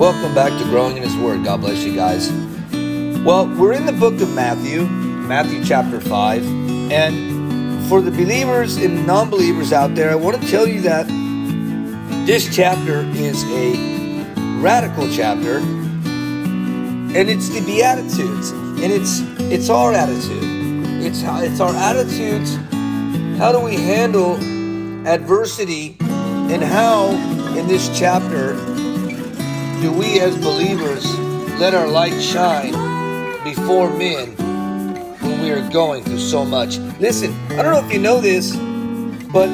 Welcome back to Growing in His Word. God bless you guys. Well, we're in the book of Matthew, Matthew chapter 5. And for the believers and non-believers out there, I want to tell you that this chapter is a radical chapter. And it's the Beatitudes. And it's our attitude. It's our attitudes. How do we handle adversity? And how, in this chapter, do we as believers let our light shine before men when we are going through so much? Listen, I don't know if you know this, but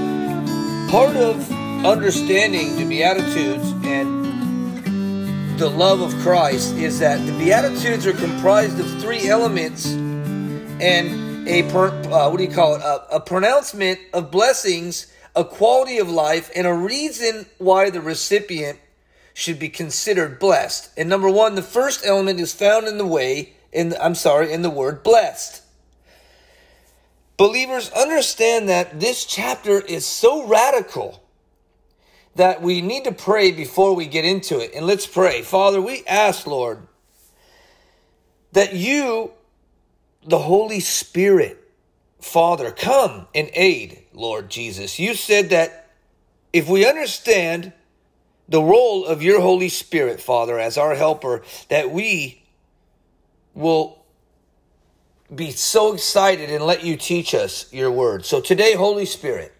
part of understanding the Beatitudes and the love of Christ is that the Beatitudes are comprised of three elements and a pronouncement of blessings, a quality of life, and a reason why the recipient should be considered blessed. And number one, the first element is found in the word blessed. Believers, understand that this chapter is so radical that we need to pray before we get into it. And let's pray. Father, we ask, Lord, that you, the Holy Spirit, Father, come and aid, Lord Jesus. You said that if we understand the role of your Holy Spirit, Father, as our helper, that we will be so excited and let you teach us your word. So today, Holy Spirit,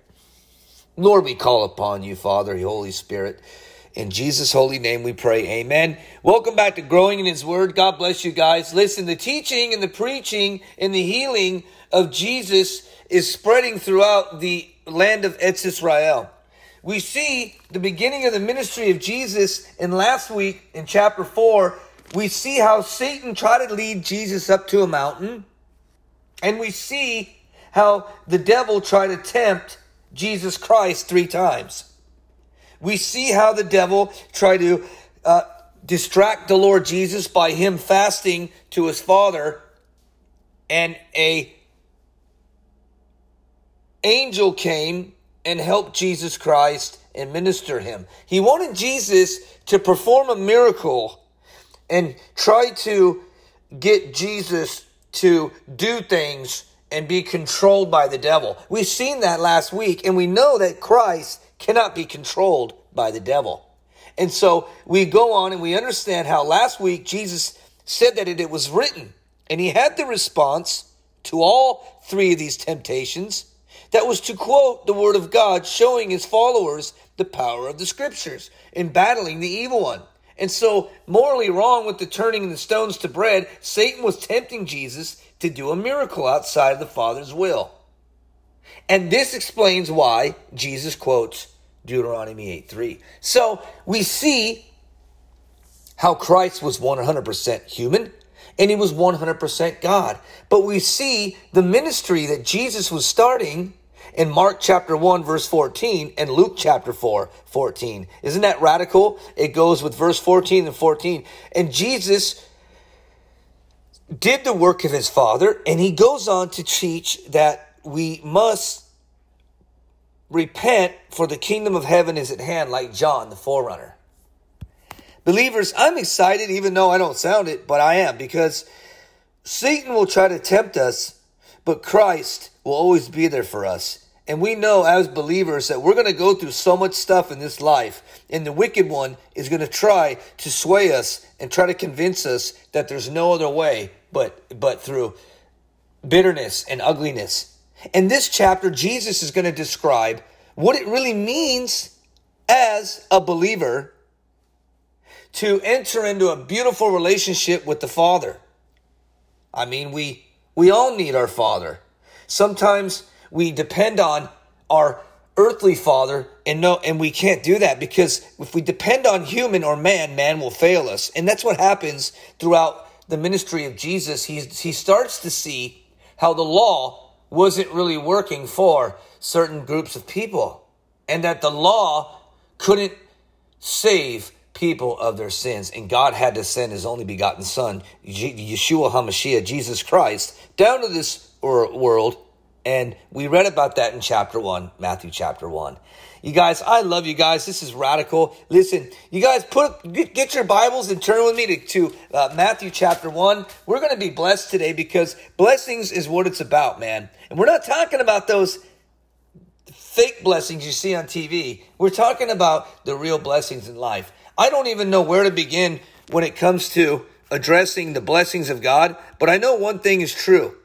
Lord, we call upon you, Father, Holy Spirit. In Jesus' holy name we pray, amen. Welcome back to Growing in His Word. God bless you guys. Listen, the teaching and the preaching and the healing of Jesus is spreading throughout the land of Etz Israel. We see the beginning of the ministry of Jesus in last week in chapter 4. We see how Satan tried to lead Jesus up to a mountain. And we see how the devil tried to tempt Jesus Christ 3 times. We see how the devil tried to distract the Lord Jesus by him fasting to his father, and an angel came and helped Jesus Christ and minister him. He wanted Jesus to perform a miracle and try to get Jesus to do things and be controlled by the devil. We've seen that last week, and we know that Christ cannot be controlled by the devil. And so we go on and we understand how last week Jesus said that it was written, and he had the response to all 3 of these temptations that was to quote the word of God, showing his followers the power of the scriptures in battling the evil one. And so morally wrong with the turning the stones to bread, Satan was tempting Jesus to do a miracle outside of the Father's will. And this explains why Jesus quotes Deuteronomy 8:3. So we see how Christ was 100% human and he was 100% God. But we see the ministry that Jesus was starting in Mark chapter 1, verse 14, and Luke chapter 4, 14. Isn't that radical? It goes with verse 14 and 14. And Jesus did the work of his Father, and he goes on to teach that we must repent, for the kingdom of heaven is at hand, like John, the forerunner. Believers, I'm excited, even though I don't sound it, but I am, because Satan will try to tempt us, but Christ will always be there for us. And we know as believers that we're going to go through so much stuff in this life, and the wicked one is going to try to sway us and try to convince us that there's no other way but through bitterness and ugliness. In this chapter, Jesus is going to describe what it really means as a believer to enter into a beautiful relationship with the Father. I mean, we all need our Father. Sometimes we depend on our earthly father, and we can't do that, because if we depend on human or man will fail us. And that's what happens throughout the ministry of Jesus. He starts to see how the law wasn't really working for certain groups of people, and that the law couldn't save people of their sins, and God had to send his only begotten son, Yeshua HaMashiach, Jesus Christ, down to this world, and we read about that in chapter 1, Matthew chapter 1. You guys, I love you guys. This is radical. Listen, you guys, get your Bibles and turn with me to Matthew chapter 1. We're going to be blessed today because blessings is what it's about, man. And we're not talking about those fake blessings you see on TV. We're talking about the real blessings in life. I don't even know where to begin when it comes to addressing the blessings of God, but I know one thing is true.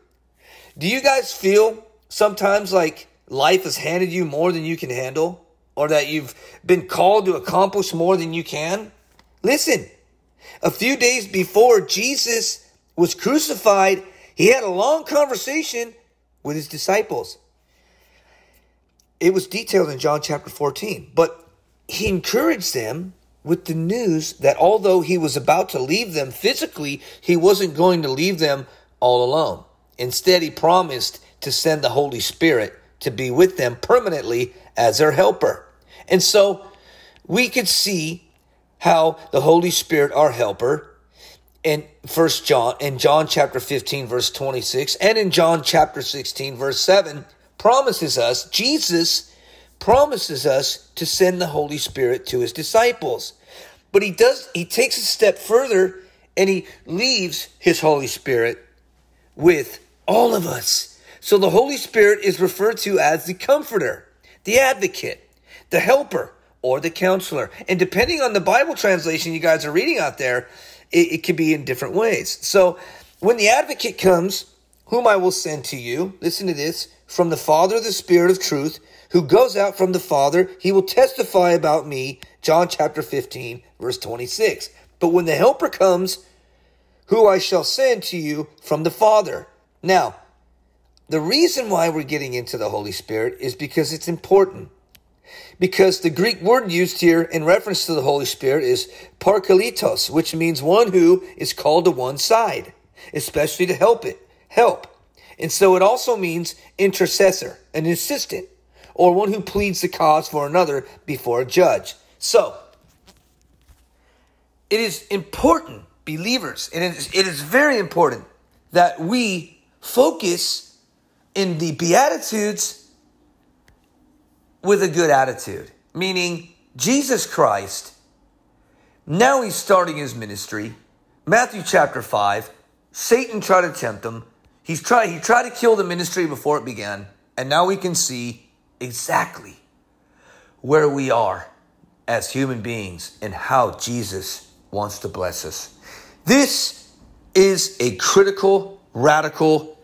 Do you guys feel sometimes like life has handed you more than you can handle, or that you've been called to accomplish more than you can? Listen, a few days before Jesus was crucified, he had a long conversation with his disciples. It was detailed in John chapter 14, but he encouraged them with the news that although he was about to leave them physically, he wasn't going to leave them all alone. Instead, he promised to send the Holy Spirit to be with them permanently as their helper. And so we could see how the Holy Spirit, our helper, in John chapter 15, verse 26, and in John chapter 16, verse 7, Jesus promises us to send the Holy Spirit to his disciples. But he takes a step further and he leaves his Holy Spirit with all of us. So the Holy Spirit is referred to as the comforter, the advocate, the helper, or the counselor. And depending on the Bible translation you guys are reading out there, it could be in different ways. So when the advocate comes, whom I will send to you, listen to this, from the Father, the Spirit of truth, who goes out from the Father, he will testify about me, John chapter 15, verse 26. But when the helper comes, who I shall send to you from the Father. Now, the reason why we're getting into the Holy Spirit is because it's important. Because the Greek word used here in reference to the Holy Spirit is parakletos, which means one who is called to one side, especially to help. And so it also means intercessor, an assistant, or one who pleads the cause for another before a judge. So it is important, believers, and it is very important that we focus in the Beatitudes with a good attitude, meaning Jesus Christ, now he's starting his ministry. Matthew chapter 5, Satan tried to tempt him. He tried to kill the ministry before it began. And now we can see exactly where we are as human beings and how Jesus wants to bless us. This is a critical, radical,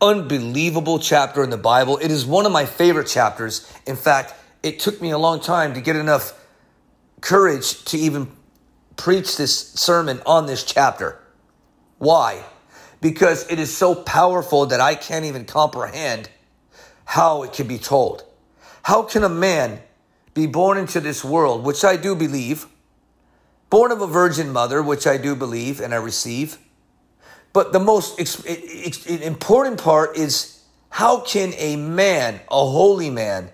unbelievable chapter in the Bible. It is one of my favorite chapters. In fact, it took me a long time to get enough courage to even preach this sermon on this chapter. Why? Because it is so powerful that I can't even comprehend how it can be told. How can a man be born into this world, which I do believe, born of a virgin mother, which I do believe and I receive, but the most important part is how can a man, a holy man,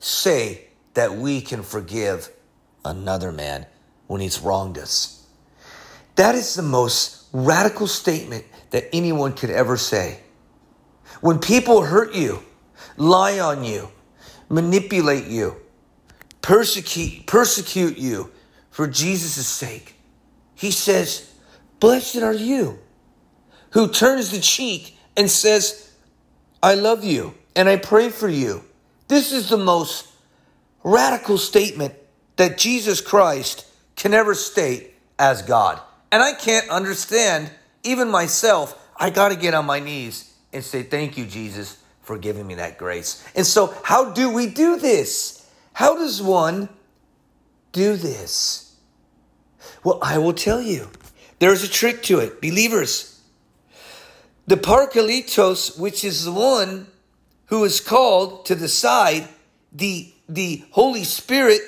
say that we can forgive another man when he's wronged us? That is the most radical statement that anyone could ever say. When people hurt you, lie on you, manipulate you, persecute you for Jesus' sake, he says, "Blessed are you who turns the cheek and says, I love you and I pray for you." This is the most radical statement that Jesus Christ can ever state as God. And I can't understand, even myself, I got to get on my knees and say, thank you, Jesus, for giving me that grace. And so how do we do this? How does one do this? Well, I will tell you. There's a trick to it, believers. The parakletos, which is the one who is called to the side, the Holy Spirit,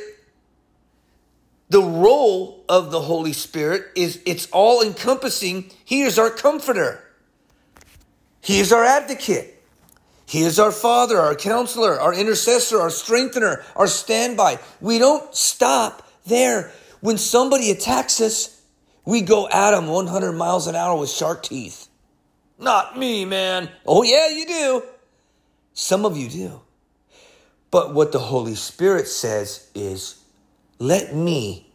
the role of the Holy Spirit is it's all encompassing. He is our comforter. He is our advocate. He is our father, our counselor, our intercessor, our strengthener, our standby. We don't stop there. When somebody attacks us, we go at them 100 miles an hour with shark teeth. Not me, man. Oh, yeah, you do. Some of you do. But what the Holy Spirit says is, let me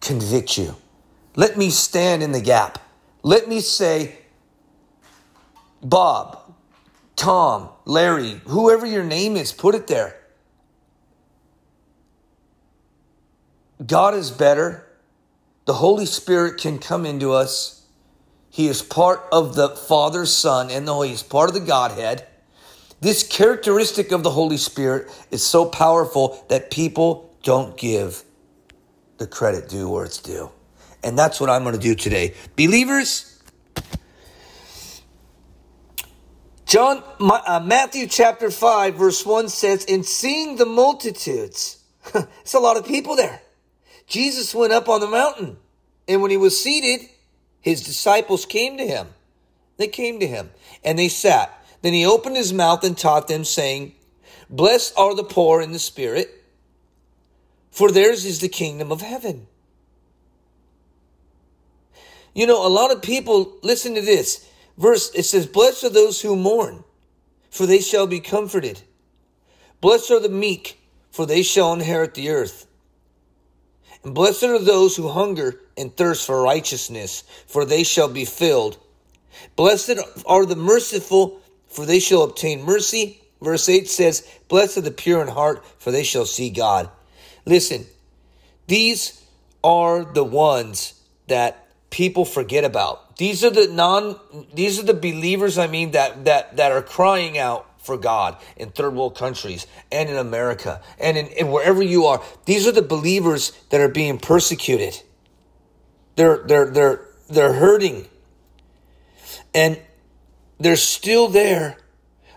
convict you. Let me stand in the gap. Let me say, Bob, Tom, Larry, whoever your name is, put it there. God is better. The Holy Spirit can come into us. He is part of the Father, Son, and the Holy. He's part of the Godhead. This characteristic of the Holy Spirit is so powerful that people don't give the credit due where it's due. And that's what I'm going to do today. Believers, Matthew chapter 5, verse 1 says, "In seeing the multitudes," it's a lot of people there, "Jesus went up on the mountain, and when he was seated, his disciples came to him." They came to him, and they sat. Then he opened his mouth and taught them, saying, "Blessed are the poor in the spirit, for theirs is the kingdom of heaven." You know, a lot of people, listen to this verse. It says, "Blessed are those who mourn, for they shall be comforted. Blessed are the meek, for they shall inherit the earth. And blessed are those who hunger and thirst for righteousness, for they shall be filled. Blessed are the merciful, for they shall obtain mercy." Verse 8 says, "Blessed are the pure in heart, for they shall see God." Listen, these are the ones that people forget about. These are the believers, that are crying out for God in third world countries and in America and in wherever you are. These are the believers that are being persecuted. They're hurting. And they're still there,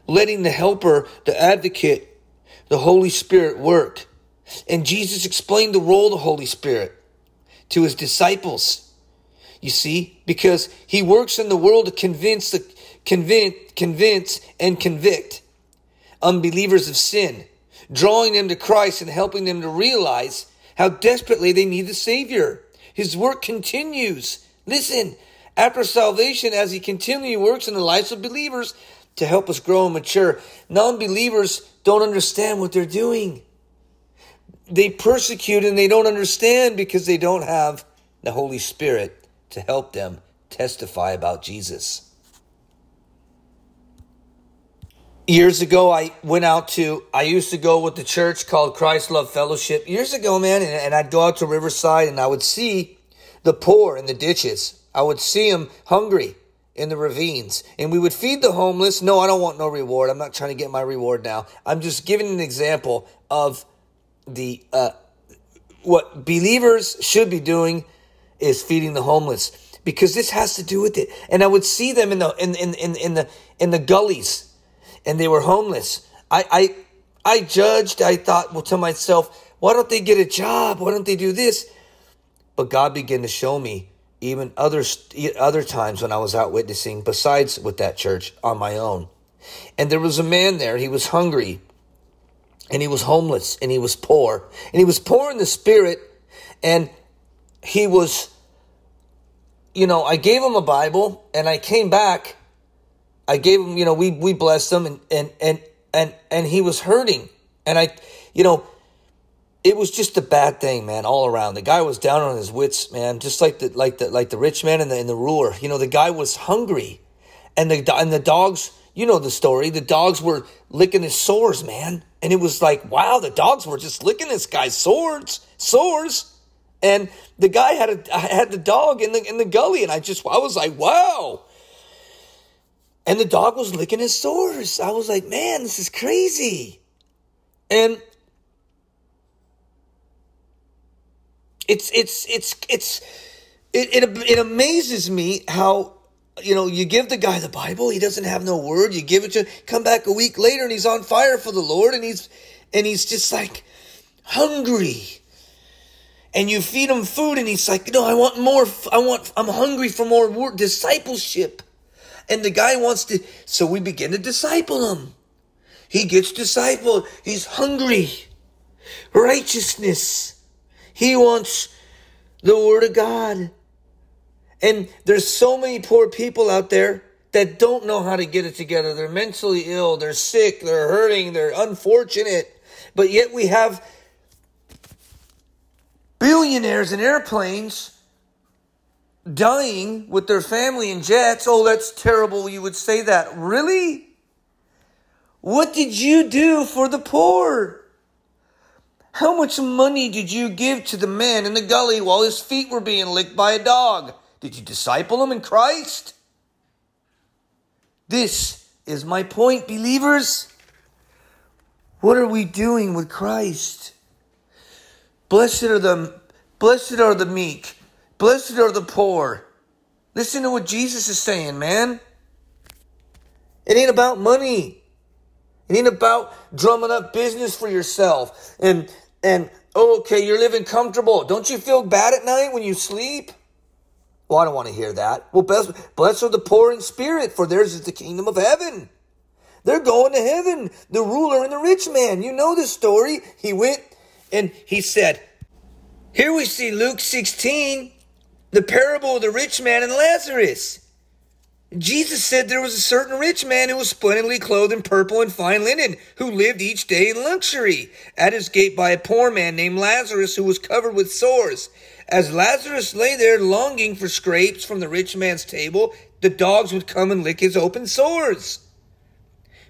letting the helper, the advocate, the Holy Spirit work. And Jesus explained the role of the Holy Spirit to his disciples. You see, because he works in the world to convince and convict unbelievers of sin, drawing them to Christ and helping them to realize how desperately they need the Savior. His work continues. Listen. After salvation, as he continually works in the lives of believers to help us grow and mature. Non-believers don't understand what they're doing. They persecute and they don't understand because they don't have the Holy Spirit to help them testify about Jesus. Years ago, I used to go with the church called Christ Love Fellowship. Years ago, man, and I'd go out to Riverside and I would see the poor in the ditches. I would see them hungry in the ravines, and we would feed the homeless. No, I don't want no reward. I'm not trying to get my reward now. I'm just giving an example of the what believers should be doing is feeding the homeless, because this has to do with it. And I would see them in the gullies, and they were homeless. I judged. I thought, well, to myself, why don't they get a job? Why don't they do this? But God began to show me. Even other times when I was out witnessing, besides with that church, on my own. And there was a man there. He was hungry, and he was homeless, and he was poor. And he was poor in the spirit, and he was, I gave him a Bible, and I came back. I gave him, we blessed him, and he was hurting. And it was just a bad thing, man, all around. The guy was down on his wits, man, just like the rich man and the ruler. The guy was hungry, and the dogs. You know the story. The dogs were licking his sores, man, and it was like, wow, the dogs were just licking this guy's sores, and the guy had the dog in the gully, and I was like, wow, and the dog was licking his sores. I was like, man, this is crazy, and. It amazes me how, you give the guy the Bible. He doesn't have no word. You give it to him, come back a week later and he's on fire for the Lord. And he's just like hungry, and you feed him food. And he's like, no, I want more. I'm hungry for more discipleship. And the guy wants to, so we begin to disciple him. He gets discipled. He's hungry. Righteousness. He wants the word of God. And there's so many poor people out there that don't know how to get it together. They're mentally ill. They're sick. They're hurting. They're unfortunate. But yet we have billionaires in airplanes dying with their family in jets. Oh, that's terrible. You would say that. Really? What did you do for the poor? How much money did you give to the man in the gully while his feet were being licked by a dog? Did you disciple him in Christ? This is my point, believers. What are we doing with Christ? Blessed are the meek. Blessed are the poor. Listen to what Jesus is saying, man. It ain't about money. It ain't about drumming up business for yourself. And okay, you're living comfortable. Don't you feel bad at night when you sleep? Well, I don't want to hear that. Well, blessed are the poor in spirit, for theirs is the kingdom of heaven. They're going to heaven. The ruler and the rich man. You know this story. He went and he said, here we see Luke 16, the parable of the rich man and Lazarus. Jesus said there was a certain rich man who was splendidly clothed in purple and fine linen, who lived each day in luxury. At his gate by a poor man named Lazarus, who was covered with sores. As Lazarus lay there longing for scraps from the rich man's table, the dogs would come and lick his open sores.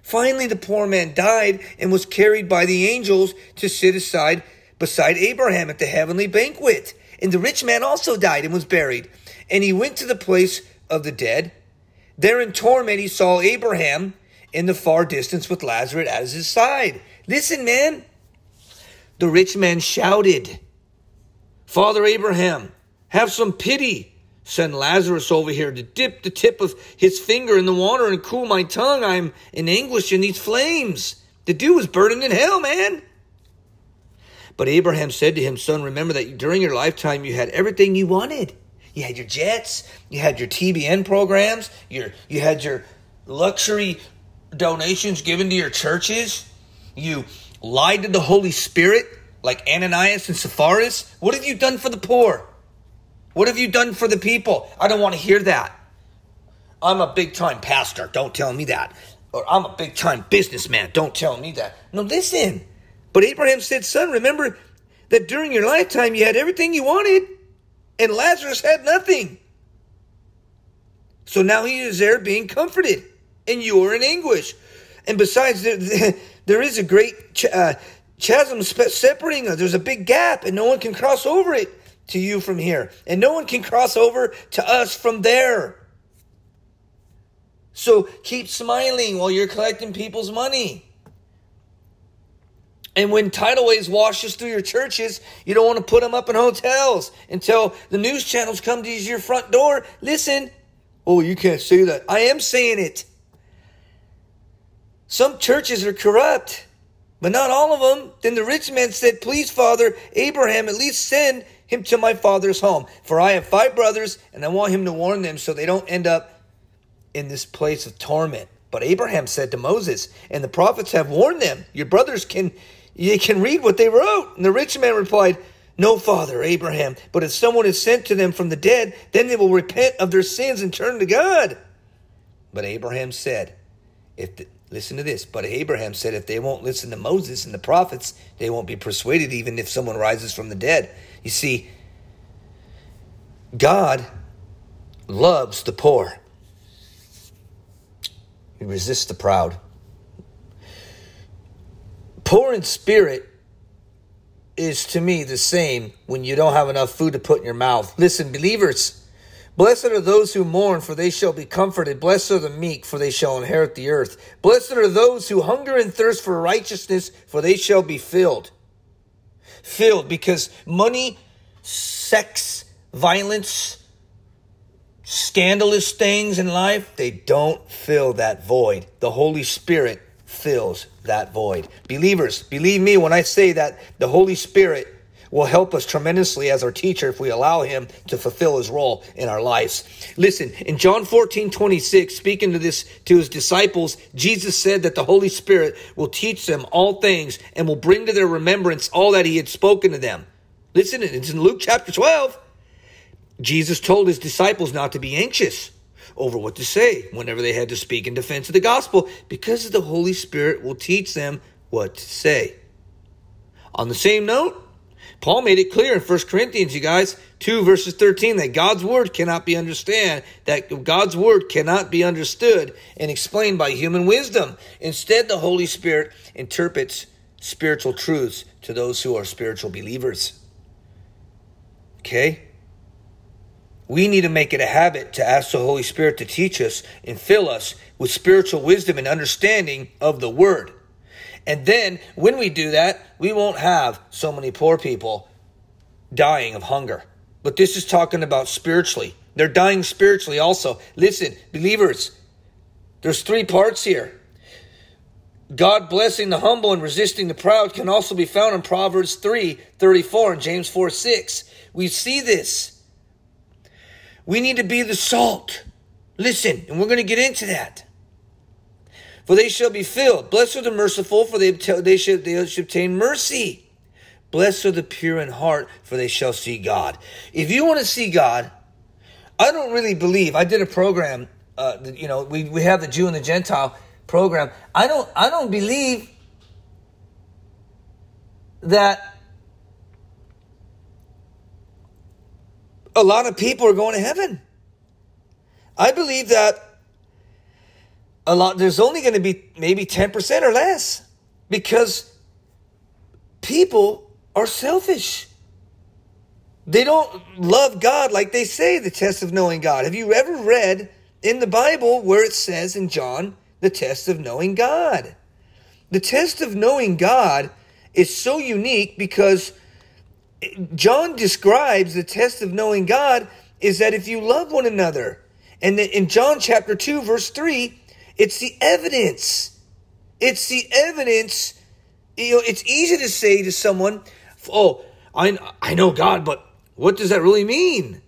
Finally, the poor man died and was carried by the angels to sit aside beside Abraham at the heavenly banquet. And the rich man also died and was buried. And he went to the place of the dead. There in torment he saw Abraham in the far distance with Lazarus at his side. Listen, man. The rich man shouted, Father Abraham, have some pity. Send Lazarus over here to dip the tip of his finger in the water and cool my tongue. I'm in anguish in these flames. The dude was burning in hell, man. But Abraham said to him, son, remember that during your lifetime, you had everything you wanted. You had your jets, you had your TBN programs, you had your luxury donations given to your churches. You lied to the Holy Spirit like Ananias and Sapphira. What have you done for the poor? What have you done for the people? I don't want to hear that. I'm a big time pastor. Don't tell me that. Or I'm a big time businessman. Don't tell me that. No, listen. But Abraham said, son, remember that during your lifetime you had everything you wanted, and Lazarus had nothing. So now he is there being comforted, and you are in anguish. And besides, there is a great chasm separating us. There's a big gap, and no one can cross over it to you from here. And no one can cross over to us from there. So keep smiling while you're collecting people's money. And when tidal waves washes through your churches, you don't want to put them up in hotels until the news channels come to your front door. Listen. Oh, you can't say that. I am saying it. Some churches are corrupt, but not all of them. Then the rich man said, please, Father Abraham, at least send him to my father's home. For I have 5 brothers, and I want him to warn them so they don't end up in this place of torment. But Abraham said to Moses, and the prophets have warned them, your brothers can... You can read what they wrote. And the rich man replied, no, Father Abraham, but if someone is sent to them from the dead, then they will repent of their sins and turn to God. But Abraham said, if they won't listen to Moses and the prophets, they won't be persuaded even if someone rises from the dead. You see, God loves the poor. He resists the proud. Poor in spirit is, to me, the same when you don't have enough food to put in your mouth. Listen, believers, blessed are those who mourn, for they shall be comforted. Blessed are the meek, for they shall inherit the earth. Blessed are those who hunger and thirst for righteousness, for they shall be filled. Filled, because money, sex, violence, scandalous things in life, they don't fill that void. The Holy Spirit fills that void. Believers, believe me when I say that the Holy Spirit will help us tremendously as our teacher if we allow him to fulfill his role in our lives. Listen, in John 14:26, speaking to his disciples, Jesus said that the Holy Spirit will teach them all things and will bring to their remembrance all that he had spoken to them. Listen, it's in Luke chapter 12. Jesus told his disciples not to be anxious over what to say whenever they had to speak in defense of the gospel, because the Holy Spirit will teach them what to say. On the same note, Paul made it clear in 1 Corinthians, you guys, 2 verses 13, that God's word cannot be understood and explained by human wisdom. Instead, the Holy Spirit interprets spiritual truths to those who are spiritual believers. Okay? We need to make it a habit to ask the Holy Spirit to teach us and fill us with spiritual wisdom and understanding of the word. And then when we do that, we won't have so many poor people dying of hunger. But this is talking about spiritually. They're dying spiritually also. Listen, believers, there's three parts here. God blessing the humble and resisting the proud can also be found in Proverbs 3:34 and James 4:6. We see this. We need to be the salt. Listen, and we're going to get into that. For they shall be filled. Blessed are the merciful, for they shall obtain mercy. Blessed are the pure in heart, for they shall see God. If you want to see God, I don't really believe. I did a program. We have the Jew and the Gentile program. I don't believe that a lot of people are going to heaven. I believe that there's only going to be maybe 10% or less, because people are selfish. They don't love God like they say, the test of knowing God. Have you ever read in the Bible where it says in John, the test of knowing God? The test of knowing God is so unique because John describes the test of knowing God is that if you love one another. And in John chapter 2, verse 3, it's the evidence. It's the evidence. You know, it's easy to say to someone, "Oh, I know God," but what does that really mean?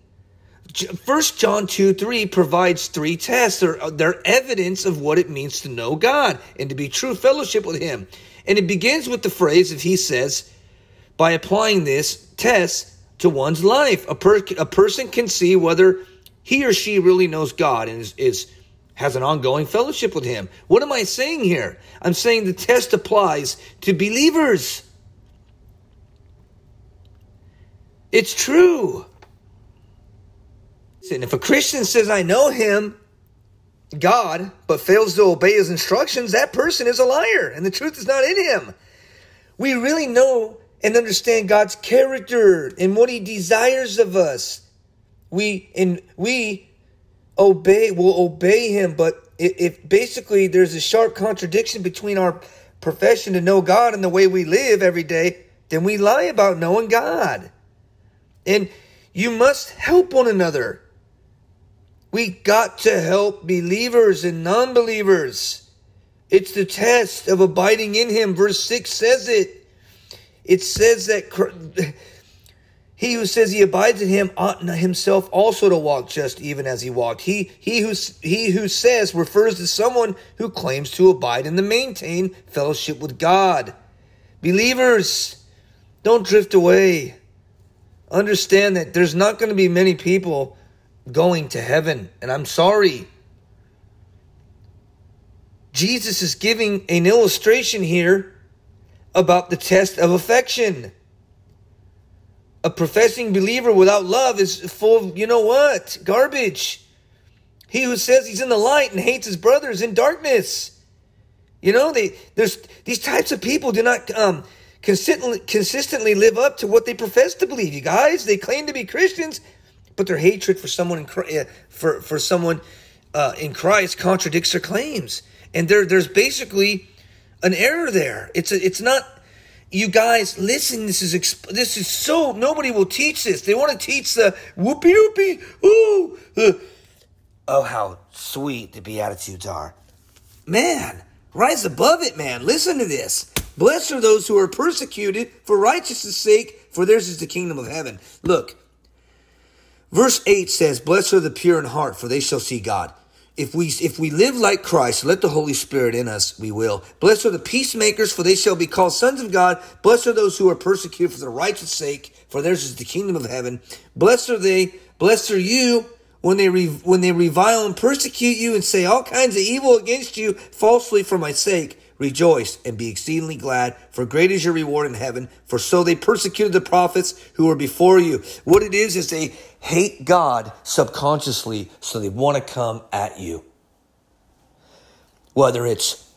1 John 2:3 provides three tests. They're evidence of what it means to know God and to be true fellowship with Him. And it begins with the phrase, if he says, by applying this test to one's life, a person can see whether he or she really knows God and has an ongoing fellowship with Him. What am I saying here? I'm saying the test applies to believers. It's true. And if a Christian says, "I know Him, God," but fails to obey His instructions, that person is a liar and the truth is not in him. We really know and understand God's character and what He desires of us. We'll obey Him, but if basically there's a sharp contradiction between our profession to know God and the way we live every day, then we lie about knowing God. And you must help one another. We got to help believers and non-believers. It's the test of abiding in Him. Verse 6 says it. It says that he who says he abides in Him ought himself also to walk just even as He walked. He who says refers to someone who claims to abide and to maintain fellowship with God. Believers, don't drift away. Understand that there's not going to be many people going to heaven, and I'm sorry. Jesus is giving an illustration here about the test of affection. A professing believer without love is full of, you know what, garbage. He who says he's in the light and hates his brother is in darkness. You know, these types of people do not consistently live up to what they profess to believe. You guys, they claim to be Christians, but their hatred for someone in Christ contradicts their claims, and there's basically an error there. It's not. You guys, listen, this is so, nobody will teach this. They want to teach the whoopee, ooh. Oh, how sweet the Beatitudes are. Man, rise above it, man. Listen to this. Blessed are those who are persecuted for righteousness' sake, for theirs is the kingdom of heaven. Look, verse 8 says, blessed are the pure in heart, for they shall see God. If we live like Christ, let the Holy Spirit in us, we will. Blessed are the peacemakers, for they shall be called sons of God. Blessed are those who are persecuted for the righteous sake, for theirs is the kingdom of heaven. Blessed are you when they revile and persecute you and say all kinds of evil against you falsely for my sake. Rejoice and be exceedingly glad, for great is your reward in heaven. For so they persecuted the prophets who were before you. What it is they hate God subconsciously, so they want to come at you. Whether it's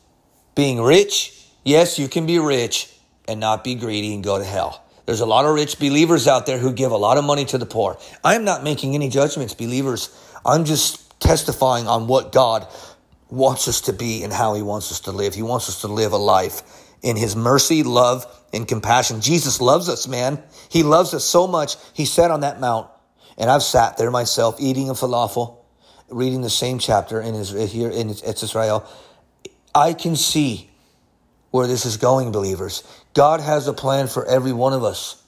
being rich, yes, you can be rich and not be greedy and go to hell. There's a lot of rich believers out there who give a lot of money to the poor. I'm not making any judgments, believers. I'm just testifying on what God wants us to be and how he wants us to live. He wants us to live a life in his mercy, love, and compassion. Jesus loves us, man. He loves us so much. He sat on that mount, and I've sat there myself eating a falafel, reading the same chapter here in Etz Israel. I can see where this is going, believers. God has a plan for every one of us.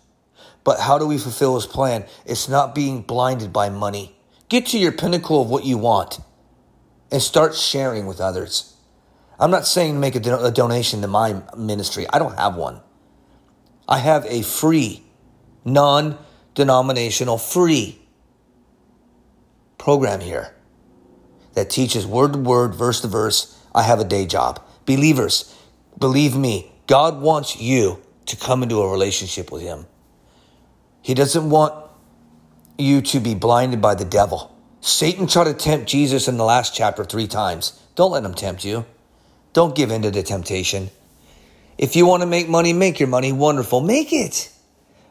But how do we fulfill his plan? It's not being blinded by money. Get to your pinnacle of what you want and start sharing with others. I'm not saying make a donation to my ministry. I don't have one. I have a free, non-denominational, free program here that teaches word to word, verse to verse. I have a day job. Believers, believe me, God wants you to come into a relationship with him. He doesn't want you to be blinded by the devil. Satan tried to tempt Jesus in the last chapter 3 times. Don't let him tempt you. Don't give in to the temptation. If you want to make money, make your money. Wonderful. Make it.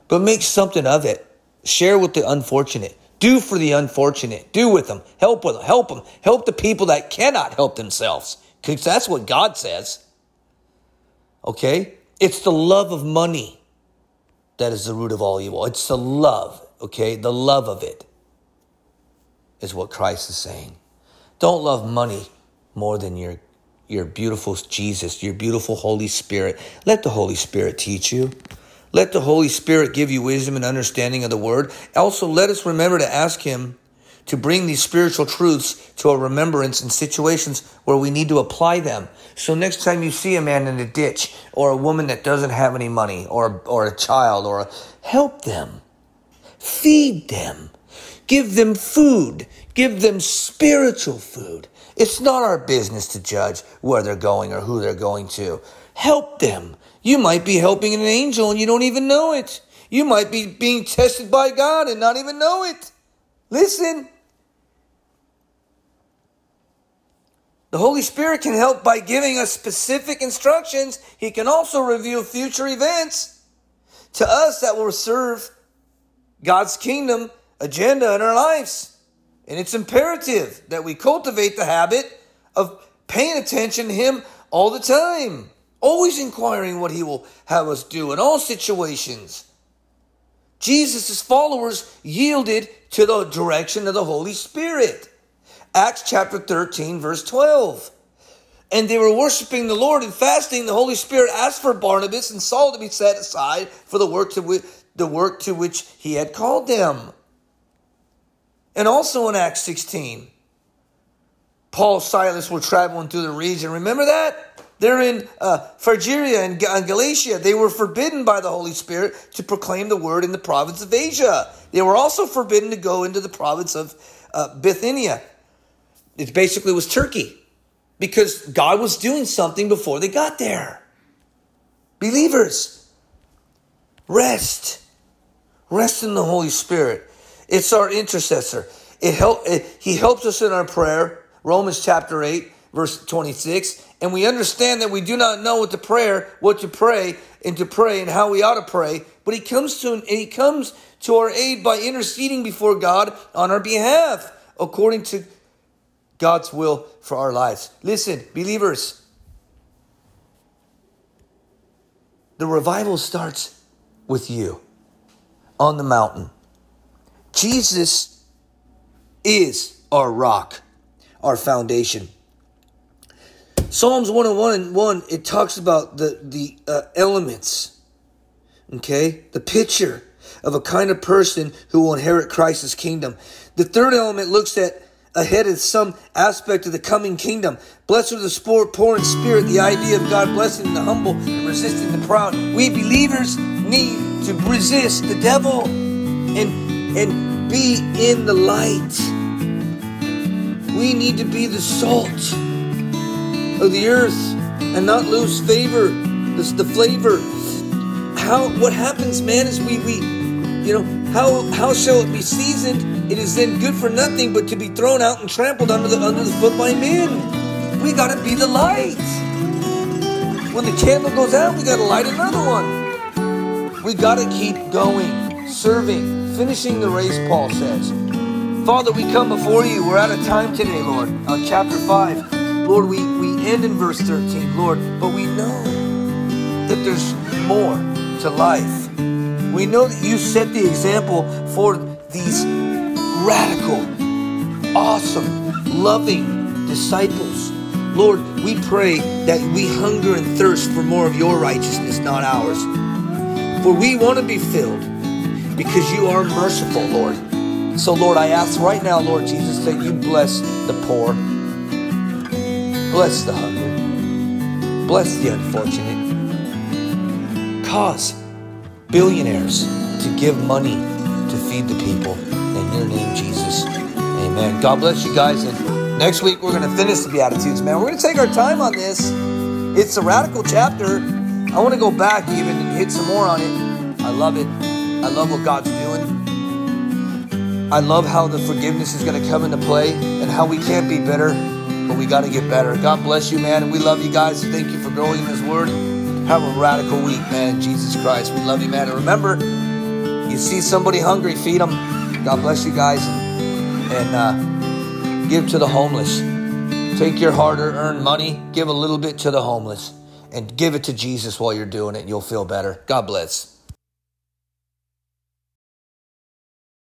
But make something of it. Share with the unfortunate. Do for the unfortunate. Do with them. Help with them. Help them. Help the people that cannot help themselves. Because that's what God says. Okay? It's the love of money that is the root of all evil. It's the love. Okay? The love of it is what Christ is saying. Don't love money more than your beautiful Jesus, your beautiful Holy Spirit. Let the Holy Spirit teach you. Let the Holy Spirit give you wisdom and understanding of the word. Also, let us remember to ask him to bring these spiritual truths to our remembrance in situations where we need to apply them. So next time you see a man in a ditch or a woman that doesn't have any money or a child, or help them, feed them. Give them food. Give them spiritual food. It's not our business to judge where they're going or who they're going to. Help them. You might be helping an angel and you don't even know it. You might be being tested by God and not even know it. Listen. The Holy Spirit can help by giving us specific instructions. He can also reveal future events to us that will serve God's kingdom agenda in our lives. And it's imperative that we cultivate the habit of paying attention to him all the time, always inquiring what he will have us do in all situations. Jesus' followers yielded to the direction of the Holy Spirit. Acts chapter 13, verse 12. And they were worshiping the Lord and fasting. The Holy Spirit asked for Barnabas and Saul to be set aside for the work to which he had called them. And also in Acts 16, Paul and Silas were traveling through the region. Remember that? They're in Phrygia and Galatia. They were forbidden by the Holy Spirit to proclaim the word in the province of Asia. They were also forbidden to go into the province of Bithynia. It basically was Turkey, because God was doing something before they got there. Believers, rest. Rest in the Holy Spirit. It's our intercessor. He helps us in our prayer. Romans chapter 8, verse 26. And we understand that we do not know what to pray and how we ought to pray. But he comes to our aid by interceding before God on our behalf, according to God's will for our lives. Listen, believers, the revival starts with you on the mountain. Jesus is our rock, our foundation. Psalms 101:1, it talks about the elements, okay? The picture of a kind of person who will inherit Christ's kingdom. The third element looks at ahead of some aspect of the coming kingdom. Blessed are the poor in spirit, the idea of God blessing the humble and resisting the proud. We believers need to resist the devil and be in the light. We need to be the salt of the earth. and not lose favor, the flavor. What happens, man, is how shall it be seasoned? It is then good for nothing but to be thrown out and trampled under the foot by men. We got to be the light. When the candle goes out, we got to light another one. We got to keep going, serving, finishing the race, Paul says. Father, we come before you. We're out of time today, Lord. On chapter 5, Lord, we end in verse 13, Lord, but we know that there's more to life. We know that you set the example for these radical, awesome, loving disciples. Lord, we pray that we hunger and thirst for more of your righteousness, not ours. For we want to be filled because you are merciful, Lord. So, Lord, I ask right now, Lord Jesus, that you bless the poor, bless the hungry, bless the unfortunate. Cause billionaires to give money to feed the people. In your name, Jesus, amen. God bless you guys, and next week, we're going to finish the Beatitudes, man. We're going to take our time on this. It's a radical chapter. I want to go back even and hit some more on it. I love it. I love what God's doing. I love how the forgiveness is going to come into play and how we can't be bitter, but we got to get better. God bless you, man, and we love you guys. Thank you for growing in His Word. Have a radical week, man, in Jesus Christ. We love you, man. And remember, you see somebody hungry, feed them. God bless you guys. Give to the homeless. Take your hard-earned money, give a little bit to the homeless, and give it to Jesus while you're doing it. You'll feel better. God bless.